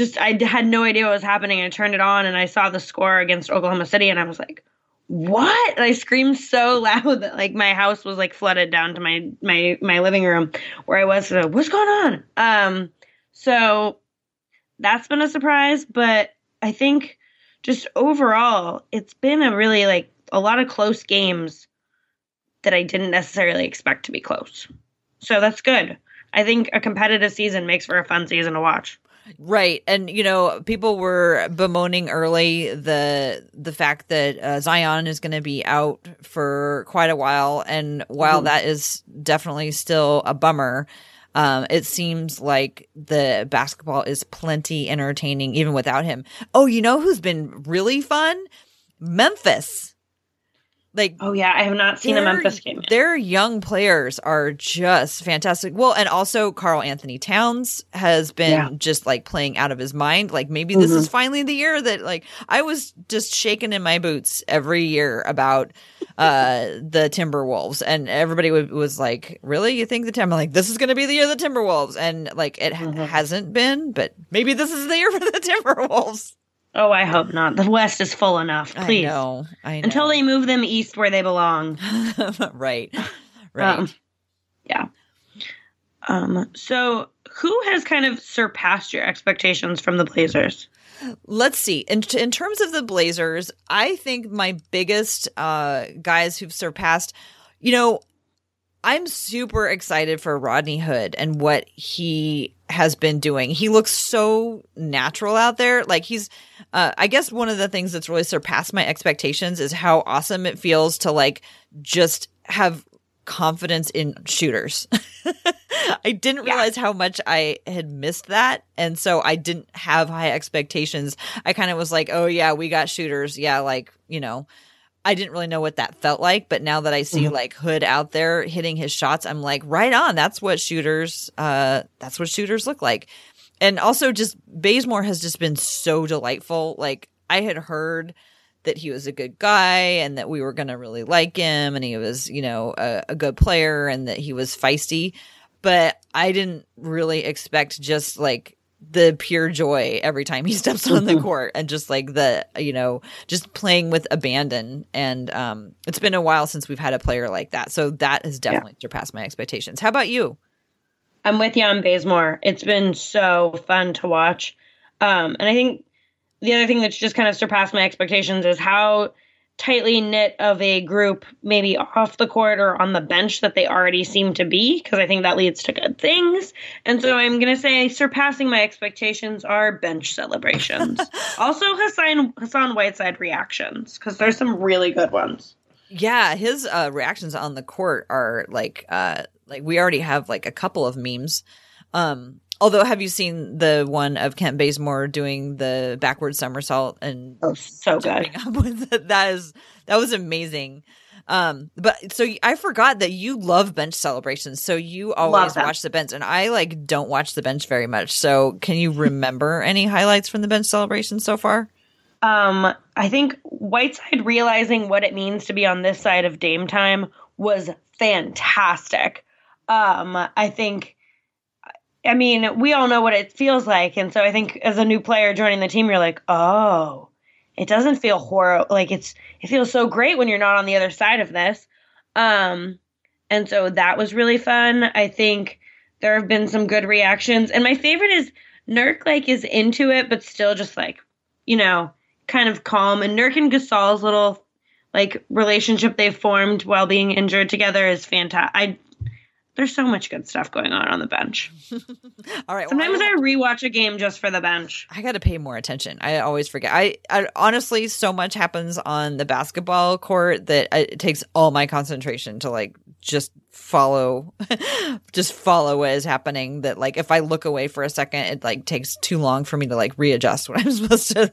had no idea what was happening. I turned it on and I saw the score against Oklahoma City and I was like, what? And I screamed so loud that my house was flooded down to my living room where I was. So, what's going on? So that's been a surprise, but I think just overall, it's been a really a lot of close games that I didn't necessarily expect to be close. So that's good. I think a competitive season makes for a fun season to watch. Right. And, people were bemoaning early the fact that Zion is going to be out for quite a while. And while that is definitely still a bummer, it seems like the basketball is plenty entertaining even without him. Oh, you know who's been really fun? Memphis. Oh, yeah. I have not seen a Memphis game yet. Their young players are just fantastic. Well, and also Karl Anthony Towns has been just playing out of his mind. Maybe this is finally the year that I was just shaking in my boots every year about the Timberwolves. And everybody was like, really? You think the Timberwolves? I'm like, this is going to be the year of the Timberwolves. And it hasn't been, but maybe this is the year for the Timberwolves. Oh, I hope not. The West is full enough. Please. I know. Until they move them east where they belong. Right. Yeah. So who has kind of surpassed your expectations from the Blazers? Let's see. In terms of the Blazers, I think my biggest guys who've surpassed, I'm super excited for Rodney Hood and what he has been doing. He looks so natural out there. He's I guess one of the things that's really surpassed my expectations is how awesome it feels to just have confidence in shooters. I didn't realize how much I had missed that. And so I didn't have high expectations. I kind of was like, oh yeah, we got shooters. Yeah. I didn't really know what that felt like, but now that I see Hood out there hitting his shots, I'm like, right on. That's what shooters look like. And also just Bazemore has just been so delightful. I had heard that he was a good guy and that we were going to really like him and he was, a good player and that he was feisty, but I didn't really expect just the pure joy every time he steps on the court and just just playing with abandon. And it's been a while since we've had a player like that. So that has definitely surpassed my expectations. How about you? I'm with you on Bazemore. It's been so fun to watch. And I think the other thing that's just kind of surpassed my expectations is how tightly knit of a group, maybe off the court or on the bench, that they already seem to be, because I think that leads to good things. And so I'm going to say surpassing my expectations are bench celebrations. Also Hassan Whiteside reactions, because there's some really good ones. Yeah, his reactions on the court are we already have a couple of memes. Although, have you seen the one of Kent Bazemore doing the backward somersault and so good? That was amazing. But so I forgot that you love bench celebrations. So you always watch the bench, and I don't watch the bench very much. So can you remember any highlights from the bench celebration so far? I think Whiteside realizing what it means to be on this side of Dame time was fantastic. I mean, we all know what it feels like. And so I think as a new player joining the team, you're like, oh, it doesn't feel horrible. Like it feels so great when you're not on the other side of this. And so that was really fun. I think there have been some good reactions. And my favorite is Nurk, like, is into it, but still just like, you know, kind of calm. And Nurk and Gasol's little like relationship they've formed while being injured together is fantastic. There's so much good stuff going on the bench. All right. Well, sometimes I rewatch a game just for the bench. I got to pay more attention. I always forget. I honestly, so much happens on the basketball court that it takes all my concentration to like just follow what is happening. That like if I look away for a second, it like takes too long for me to like readjust when I'm supposed to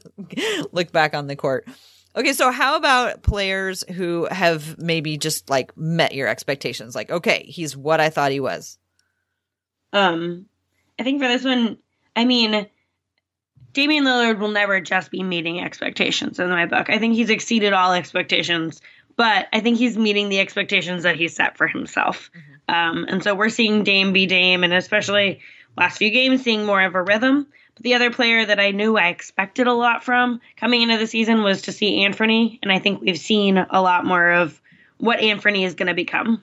look back on the court. Okay, so how about players who have maybe just like met your expectations? Like, okay, he's what I thought he was. I think for this one, I mean, Damian Lillard will never just be meeting expectations in my book. I think he's exceeded all expectations, but I think he's meeting the expectations that he set for himself. Mm-hmm. And so we're seeing Dame be Dame, and especially last few games, seeing more of a rhythm. But the other player that I knew I expected a lot from coming into the season was to see Anfernee, and I think we've seen a lot more of what Anfernee is going to become,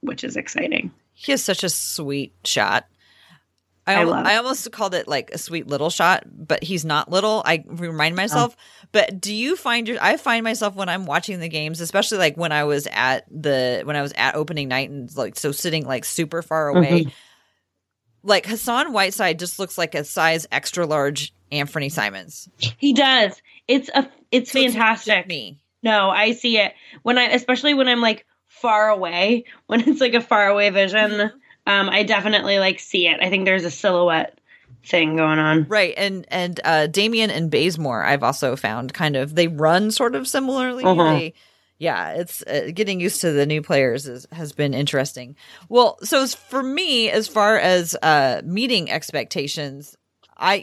which is exciting. He has such a sweet shot. I almost called it like a sweet little shot, but he's not little. I remind myself. Oh. But do you find I find myself when I'm watching the games, especially like when I was at opening night and like so sitting like super far away. Mm-hmm. Like Hassan Whiteside just looks like a size extra large Anfernee Simons. He does. It's fantastic. Me. No, I see it especially when I'm like far away, when it's like a far away vision. Mm-hmm. I definitely like see it. I think there's a silhouette thing going on. Right. And Damian and Bazemore, I've also found kind of, they run sort of similarly. Uh-huh. Yeah, it's getting used to the new players has been interesting. Well, so for me, as far as meeting expectations, I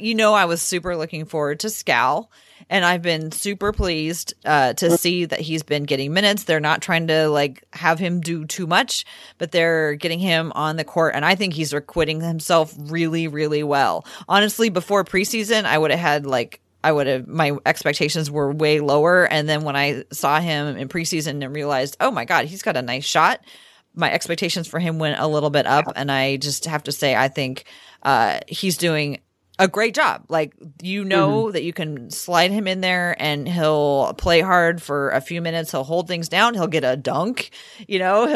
was super looking forward to Scal, and I've been super pleased to see that he's been getting minutes. They're not trying to like have him do too much, but they're getting him on the court, and I think he's acquitting himself really, really well. Honestly, before preseason, my expectations were way lower. And then when I saw him in preseason and realized, oh my God, he's got a nice shot, my expectations for him went a little bit up. And I just have to say, I think he's doing a great job. Like, you know, mm-hmm. that you can slide him in there and he'll play hard for a few minutes. He'll hold things down. He'll get a dunk, you know,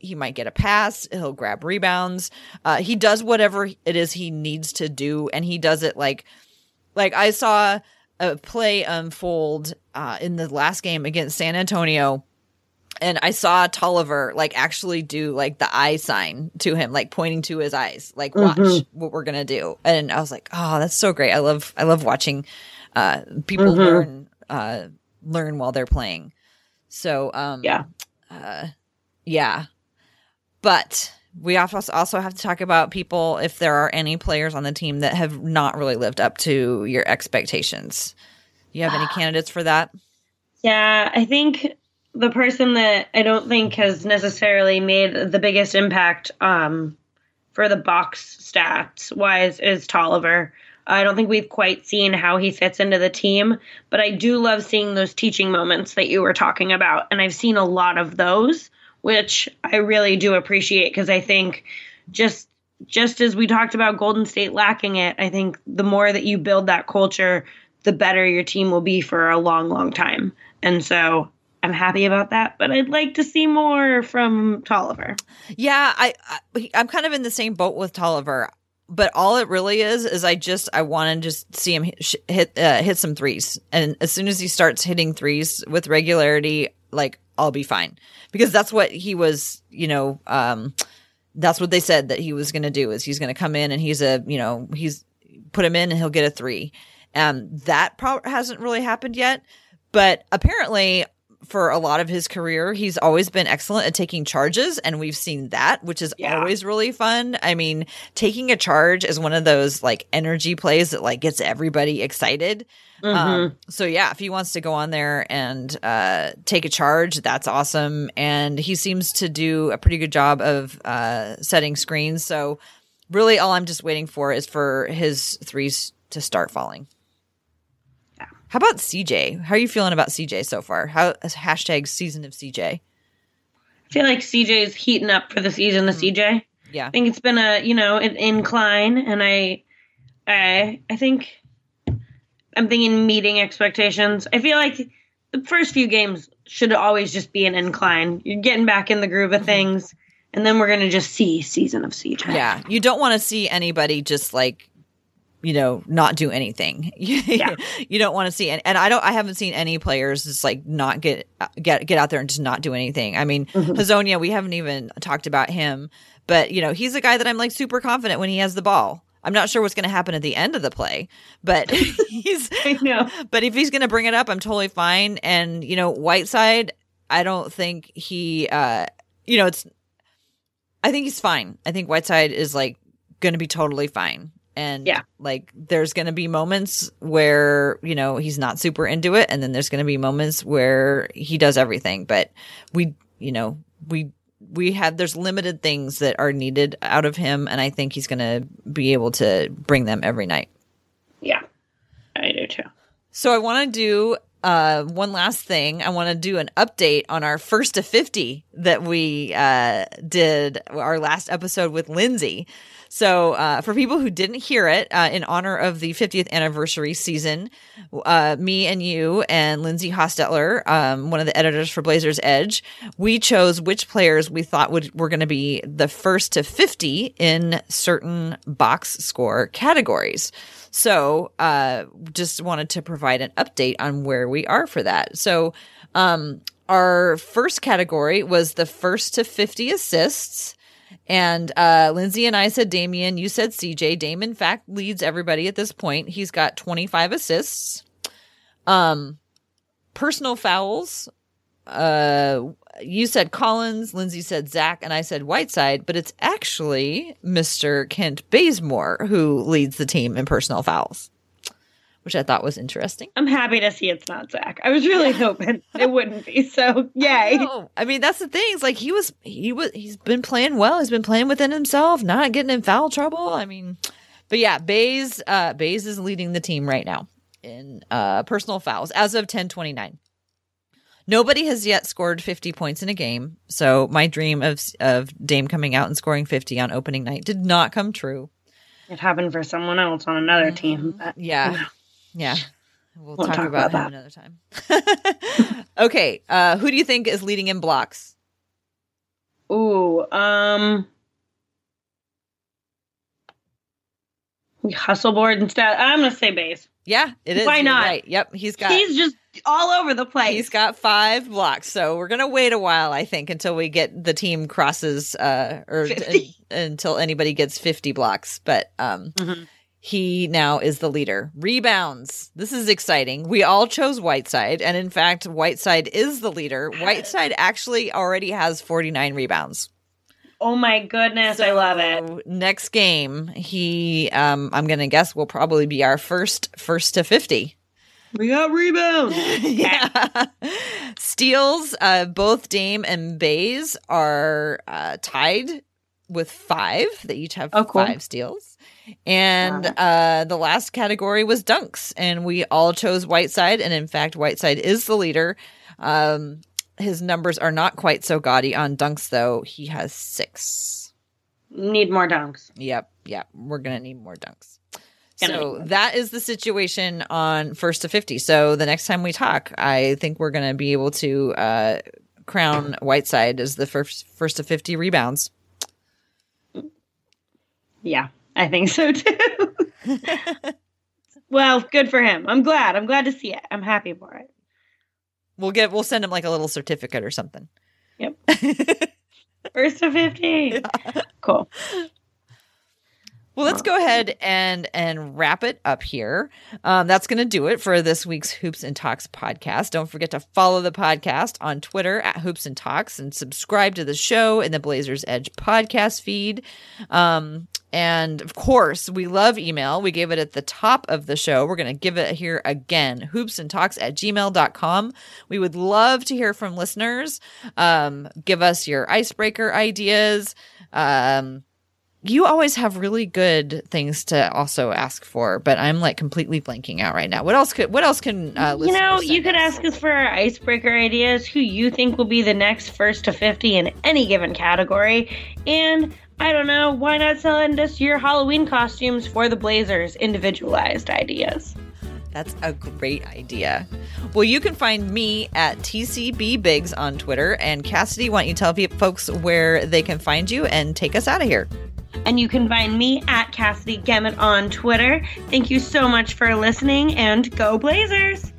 he might get a pass. He'll grab rebounds. He does whatever it is he needs to do. And he does it like I saw a play unfold in the last game against San Antonio, and I saw Tolliver like actually do like the eye sign to him, like pointing to his eyes, like watch mm-hmm. what we're gonna do. And I was like, oh, that's so great. I love watching people mm-hmm. learn while they're playing. So but. We also have to talk about people, if there are any players on the team that have not really lived up to your expectations. You have any candidates for that? Yeah, I think the person that I don't think has necessarily made the biggest impact for the box stats-wise is Tolliver. I don't think we've quite seen how he fits into the team, but I do love seeing those teaching moments that you were talking about, and I've seen a lot of those, which I really do appreciate, because I think just as we talked about Golden State lacking it, I think the more that you build that culture, the better your team will be for a long, long time. And so I'm happy about that, but I'd like to see more from Tolliver. Yeah, I'm kind of in the same boat with Tolliver, but all it really is I want to just see him hit some threes. And as soon as he starts hitting threes with regularity, like, I'll be fine, because that's what he was, you know, that's what they said that he was going to do, is he's going to come in and he's put him in and he'll get a three. That hasn't really happened yet, but apparently for a lot of his career. He's always been excellent at taking charges, and we've seen that, which is always really fun. I mean, taking a charge is one of those like energy plays that like gets everybody excited. Mm-hmm. So yeah, if he wants to go on there and take a charge, that's awesome. And he seems to do a pretty good job of setting screens. So really all I'm just waiting for is for his threes to start falling. How about CJ? How are you feeling about CJ so far? How hashtag season of CJ? I feel like CJ is heating up for the season of CJ. Yeah. I think it's been a, you know, an incline, and I think I'm thinking meeting expectations. I feel like the first few games should always just be an incline. You're getting back in the groove of things, and then we're going to just see season of CJ. Yeah. You don't want to see anybody just like, you know, not do anything. Yeah. You don't want to see, and I haven't seen any players just like not get out there and just not do anything. I mean, Hazonia, we haven't even talked about him, but you know, he's a guy that I'm like super confident when he has the ball. I'm not sure what's going to happen at the end of the play, but I know. But if he's going to bring it up, I'm totally fine. And you know, Whiteside, I don't think he, you know, I think he's fine. I think Whiteside is like going to be totally fine. And like there's going to be moments where, you know, he's not super into it. And then there's going to be moments where he does everything. But we, you know, there's limited things that are needed out of him. And I think he's going to be able to bring them every night. Yeah, I do too. So I want to do one last thing. I want to do an update on our first to 50 that we did our last episode with Lindsay. So for people who didn't hear it, in honor of the 50th anniversary season, me and you and Lindsay Hostetler, one of the editors for Blazers Edge, we chose which players we thought were going to be the first to 50 in certain box score categories. So just wanted to provide an update on where we are for that. So our first category was the first to 50 assists. And Lindsay and I said Damian, you said CJ. Dame, in fact, leads everybody at this point. He's got 25 assists. Personal fouls, you said Collins, Lindsay said Zach, and I said Whiteside. But it's actually Mr. Kent Bazemore who leads the team in personal fouls, which I thought was interesting. I'm happy to see it's not Zach. I was really hoping it wouldn't be. So yay! I mean, that's the thing. It's like he's been playing well. He's been playing within himself, not getting in foul trouble. I mean, but yeah, Baze is leading the team right now in personal fouls as of 10:29. Nobody has yet scored 50 points in a game, so my dream of Dame coming out and scoring 50 on opening night did not come true. It happened for someone else on another team. But, yeah. You know. Yeah, we'll talk about him another time. Okay, who do you think is leading in blocks? Ooh, Hustleboard and stuff. I'm gonna say Baze. Yeah, it is. Why not? Right. Yep, he's just all over the place. He's got 5 blocks, so we're gonna wait a while, I think, until we get the team crosses or until anybody gets 50 blocks. But he now is the leader. Rebounds. This is exciting. We all chose Whiteside. And in fact, Whiteside is the leader. Whiteside actually already has 49 rebounds. Oh my goodness. So I love it. Next game, he, I'm going to guess, will probably be our first to 50. We got rebounds. Yeah. Steals, both Dame and Baze are tied with 5. They each have 5 steals. And the last category was dunks, and we all chose Whiteside, and in fact, Whiteside is the leader. His numbers are not quite so gaudy on dunks, though. He has 6. Need more dunks. Yep. We're going to need more dunks. So that is the situation on first to 50. So the next time we talk, I think we're going to be able to crown Whiteside as the first to 50 rebounds. Yeah. I think so, too. Well, good for him. I'm glad. I'm glad to see it. I'm happy for it. We'll send him like a little certificate or something. Yep. First to 50. Yeah. Cool. Well, let's go ahead and wrap it up here. That's going to do it for this week's Hoops and Talks podcast. Don't forget to follow the podcast on Twitter at Hoops and Talks and subscribe to the show in the Blazers Edge podcast feed. And of course, we love email. We gave it at the top of the show. We're going to give it here again, hoopsandtalks@gmail.com. We would love to hear from listeners. Give us your icebreaker ideas. You always have really good things to also ask for, but I'm like completely blanking out right now. What else can listeners you could ask us for our icebreaker ideas, who you think will be the next first to 50 in any given category, and I don't know, why not send us your Halloween costumes for the Blazers, individualized ideas. That's a great idea. Well, you can find me at TCBBigs on Twitter, and Cassidy, why don't you tell folks where they can find you and take us out of here? And you can find me at Cassidy Gemmett on Twitter. Thank you so much for listening, and go Blazers!